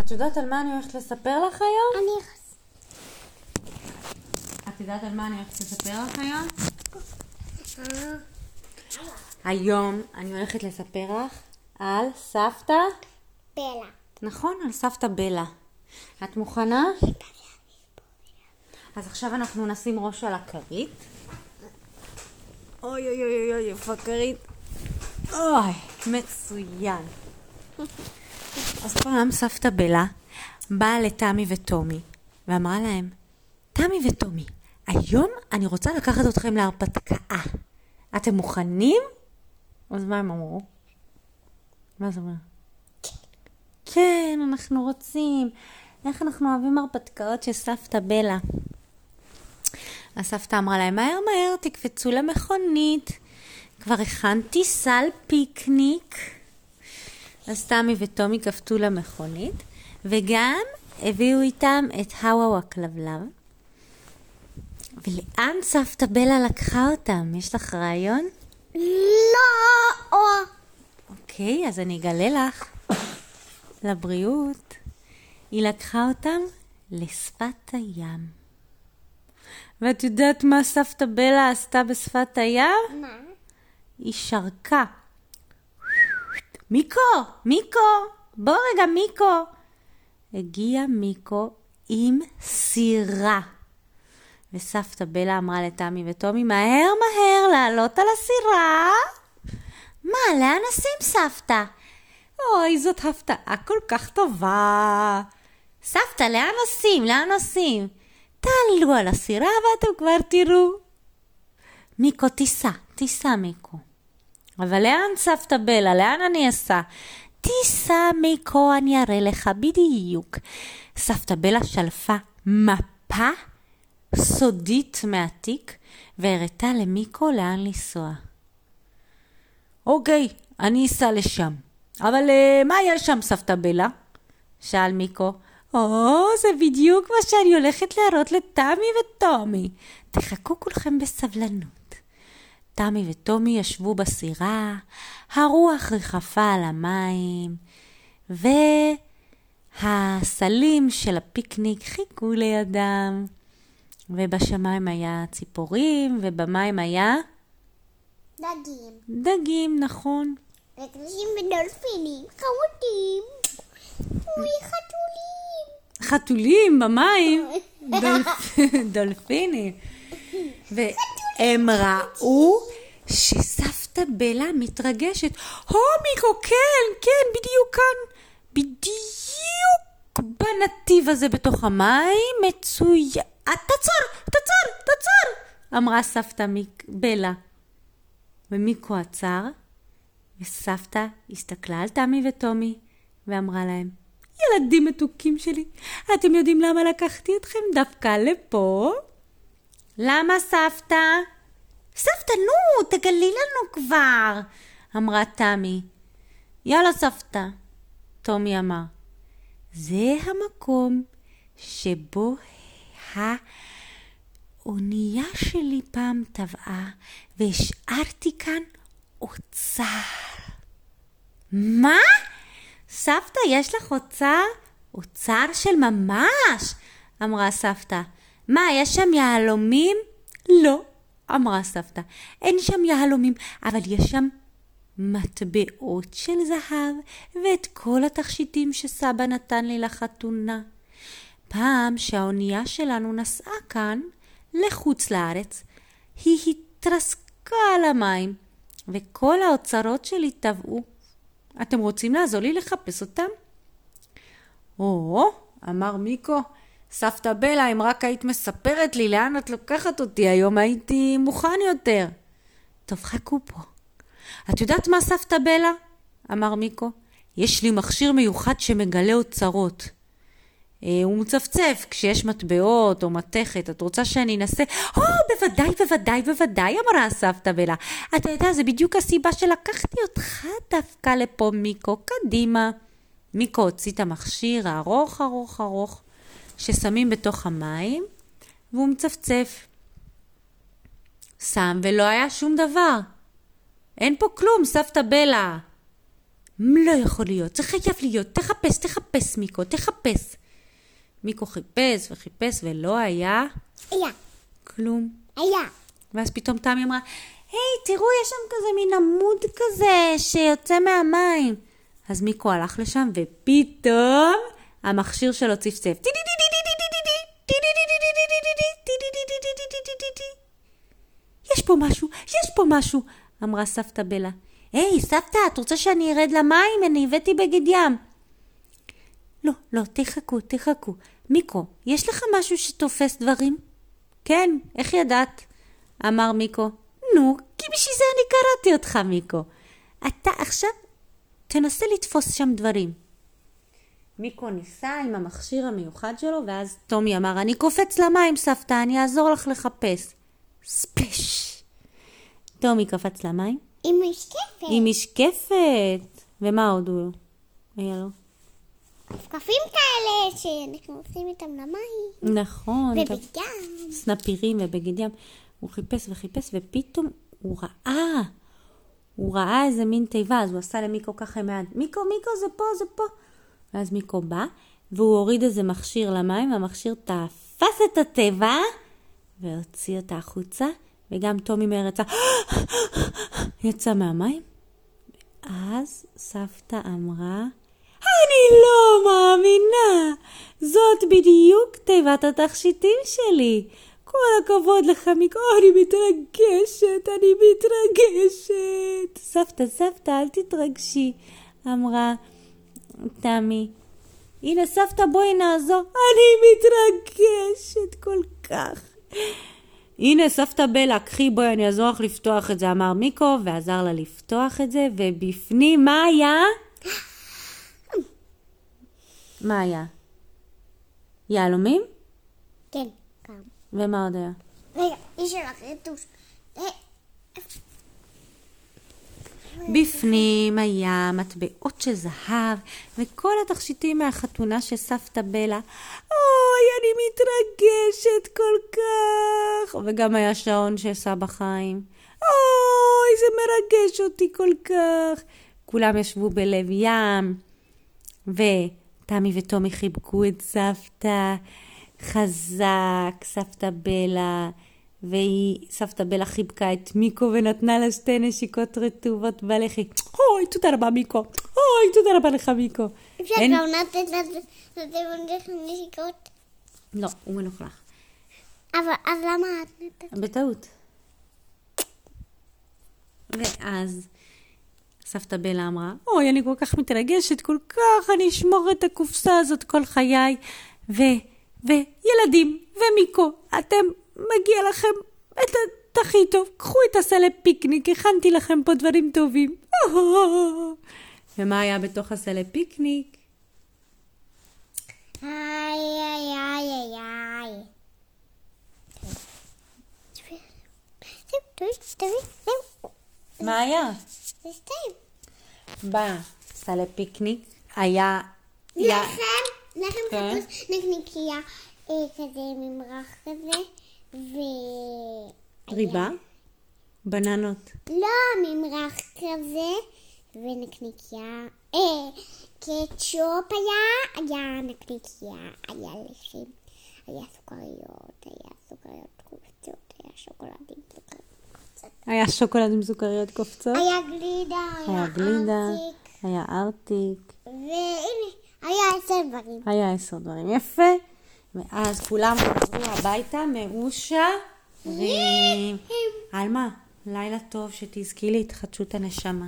את יודעת על מה אני הולכת לספר לך היום? את יודעת על מה אני הולכת לספר לך היום? היום אני הולכת לספר לך על סבתא בלה. נכון, על סבתא בלה. את מוכנה? אז עכשיו אנחנו נשים ראש על הכרית. אוי אוי אוי אוי, יפה כרית. אוי, מצוין. אז פעם סבתא בלה באה לתמי וטומי ואמרה להם, תמי וטומי, היום אני רוצה לקחת אתכם להרפתקה. אתם מוכנים? אז מה הם אמרו? מה זה אומר? כן, אנחנו רוצים. איך אנחנו אוהבים הרפתקאות של סבתא בלה. אז סבתא אמרה להם, מהר מהר, תקפצו למכונית. כבר הכנתי סל פיקניק. אז תמי וטומי קפצו למכונית, וגם הביאו איתם את הוואו הכלבלב. ולאן סבתא בלה לקחה אותם? יש לך רעיון? לא! אוקיי, אז אני אגלה לך. לבריאות. היא לקחה אותם לשפת הים. ואת יודעת מה סבתא בלה עשתה בשפת הים? מה? היא שרקה. מיקו, מיקו, בוא רגע מיקו. הגיע מיקו עם סירה. וסבתא בלה אמרה לתמי וטומי, מהר מהר לעלות על הסירה. מה, לאן נשים סבתא? אוי, זאת הפתעה כל כך טובה. סבתא, לאן נשים? לאן נשים? תעלו על הסירה ואתם כבר תראו. מיקו, תיסע, תיסע מיקו. אבל לאן סבתא בלה? לאן אני אסע? תיסע מיקו, אני אראה לך בדיוק. סבתא בלה שלפה מפה סודית מהתיק והראתה למיקו לאן לנסוע. אוקיי, אני אסע לשם. אבל מה יש שם סבתא בלה? שאל מיקו. זה בדיוק מה שאני הולכת להראות לתמי וטומי. תחכו כולכם בסבלנות. תמי וטומי ישבו בסירה, הרוח ריחפה על המים, והסלים של הפיקניק חיכו לידם. ובשמיים היה ציפורים, ובמים היה דגים. דגים, נכון. ודגים ודולפינים, חמודים. חתולים. חתולים במים. דולפינים. הם ראו שסבתא בלה מתרגשת. מיקו, כן, כן, בדיוק כאן. בדיוק בנתיב הזה בתוך המים. מצויה. תצור, אמרה סבתא בלה. ומיקו עצר, וסבתא הסתכלה על תמי וטומי, ואמרה להם, ילדים מתוקים שלי, אתם יודעים למה לקחתי אתכם דווקא לפה? למה סבתא? סבתא, נו, תגלי לנו כבר, אמרה תמי. יאללה סבתא, טומי אמר. זה המקום שבו האונייה שלי פעם טבעה, והשארתי כאן אוצר. מה? סבתא, יש לך אוצר? אוצר של ממש, אמרה סבתא. מה, יש שם יהלומים? לא, אמרה סבתא. אין שם יהלומים, אבל יש שם מטבעות של זהב ואת כל התכשיטים שסבא נתן לי לחתונה. פעם שהאונייה שלנו נסעה כאן לחוץ לארץ, היא התרסקה על המים וכל האוצרות שלי טבעו. אתם רוצים לעזור לי לחפש אותם? אמר מיקו, סבתא בלה, אם רק היית מספרת לי לאן את לוקחת אותי היום, הייתי מוכן יותר. טוב, חכו פה. את יודעת מה סבתא בלה? אמר מיקו. יש לי מכשיר מיוחד שמגלה אוצרות. הוא מצפצף כשיש מטבעות או מתכת. את רוצה שאני אנסה? בוודאי, אמרה סבתא בלה. אתה יודע, זה בדיוק הסיבה שלקחתי אותך דווקא לפה, מיקו. קדימה. מיקו הוציא את המכשיר הארוך, ארוך, ארוך. ששמים בתוך המים, והוא מצפצף. שם ולא היה שום דבר. אין פה כלום, סבתא בלה. לא יכול להיות, זה חייב להיות, תחפש, תחפש מיקו, תחפש. מיקו חיפש וחיפש ולא היה. היה. כלום. היה. ואז פתאום תמי אמרה, היי, תראו, יש שם כזה מין עמוד כזה שיוצא מהמים. אז מיקו הלך לשם ופתאום המכשיר שלו צפצף. יש פה משהו, יש פה משהו, אמרה סבתא בלה. היי, סבתא, את רוצה שאני ארד למים? אני הבאתי בגד ים. לא, לא, תחכו, תחכו. מיקו, יש לך משהו שתופס דברים? כן, איך ידעת? אמר מיקו. נו, כי בשביל זה אני קראתי אותך, מיקו. אתה עכשיו תנסה לתפוס שם דברים. מיקו ניסה עם המכשיר המיוחד שלו, ואז תומי אמר, אני קופץ למים, סבתא, אני אעזור לך לחפש. ספש. תומי קפץ למים. עם משקפת. עם משקפת. ומה עוד הוא? היה לו. משקפים כאלה שאנחנו עושים איתם למים. נכון. ובגד ים. סנפירים ובגד ים. הוא חיפש וחיפש ופתאום הוא ראה איזה מין תיבה, אז הוא עשה למיקו ככה מעד. מיקו, מיקו, זה פה, זה פה. ואז מיקו בא והוא הוריד איזה מכשיר למים, המכשיר תפס את התיבה והוציא אותה החוצה, וגם תומי מהרצה יצא מהמים. ואז סבתא אמרה, אני לא מאמינה, זאת בדיוק תיבת התכשיטים שלי. כל הכבוד לך, מיקו, אני מתרגשת, אני מתרגשת. סבתא, סבתא, אל תתרגשי, אמרה תמי. הנה סבתא, בואי נעזור. אני מתרגשת כל כך. הנה סבתא בלה, קחי, בואי, אני אעזור לך לפתוח את זה, אמר מיקו, ועזר לה לפתוח את זה, ובפנים מה היה? מה היה? יהלומים? כן, גם. ומה עוד היה? רגע, יש לך רטוש. בפנים היה מטבעות של זהב וכל התכשיטים מהחתונה של סבתא בלה. אוי, אני מתרגשת כל כך. וגם היה שעון של סבא חיים. אוי, זה מרגש אותי כל כך. כולם ישבו בלב ים, ותמי ותומי חיבקו את סבתא חזק, סבתא בלה. סבתא בלה חיבקה את מיקו ונתנה לה שתי נשיקות רטובות בלחי. אוי, תודה רבה מיקו, אוי, תודה רבה לך מיקו. אפשר גם לתת נשיקות? לא, הוא מנוכלך. אבל אז למה את נתת? בטעות. ואז סבתא בלה אמרה, אוי, אני כל כך מתרגשת, כל כך, אני אשמור את הקופסה הזאת כל חיי. וילדים ומיקו, אתם מגיע לכם את הכי טוב. קחו את הסלב פיקניק, הכנתי לכם פה דברים טובים. ומה היה בתוך הסלב פיקניק? איי, איי, איי, איי. מה היה? בסלב פיקניק היה... לחם חפוש נקניקייה כזה, ממרח כזה. ריבה? בננות? לא, ממרח כזה ונקניקיה. קטשופ היה נקניקיה, היה לחם, היה סוכריות, קופצות, היה שוקולד עם סוכריות. היה שוקולד עם סוכריות קופצות? היה גלידה, היה ארטיק. והנה, היה 10 דברים. היה 10 דברים, יפה. ואז כולם חזרו הביתה מאושרים. על מה? לילה טוב, שתזכי להתחדשות הנשמה.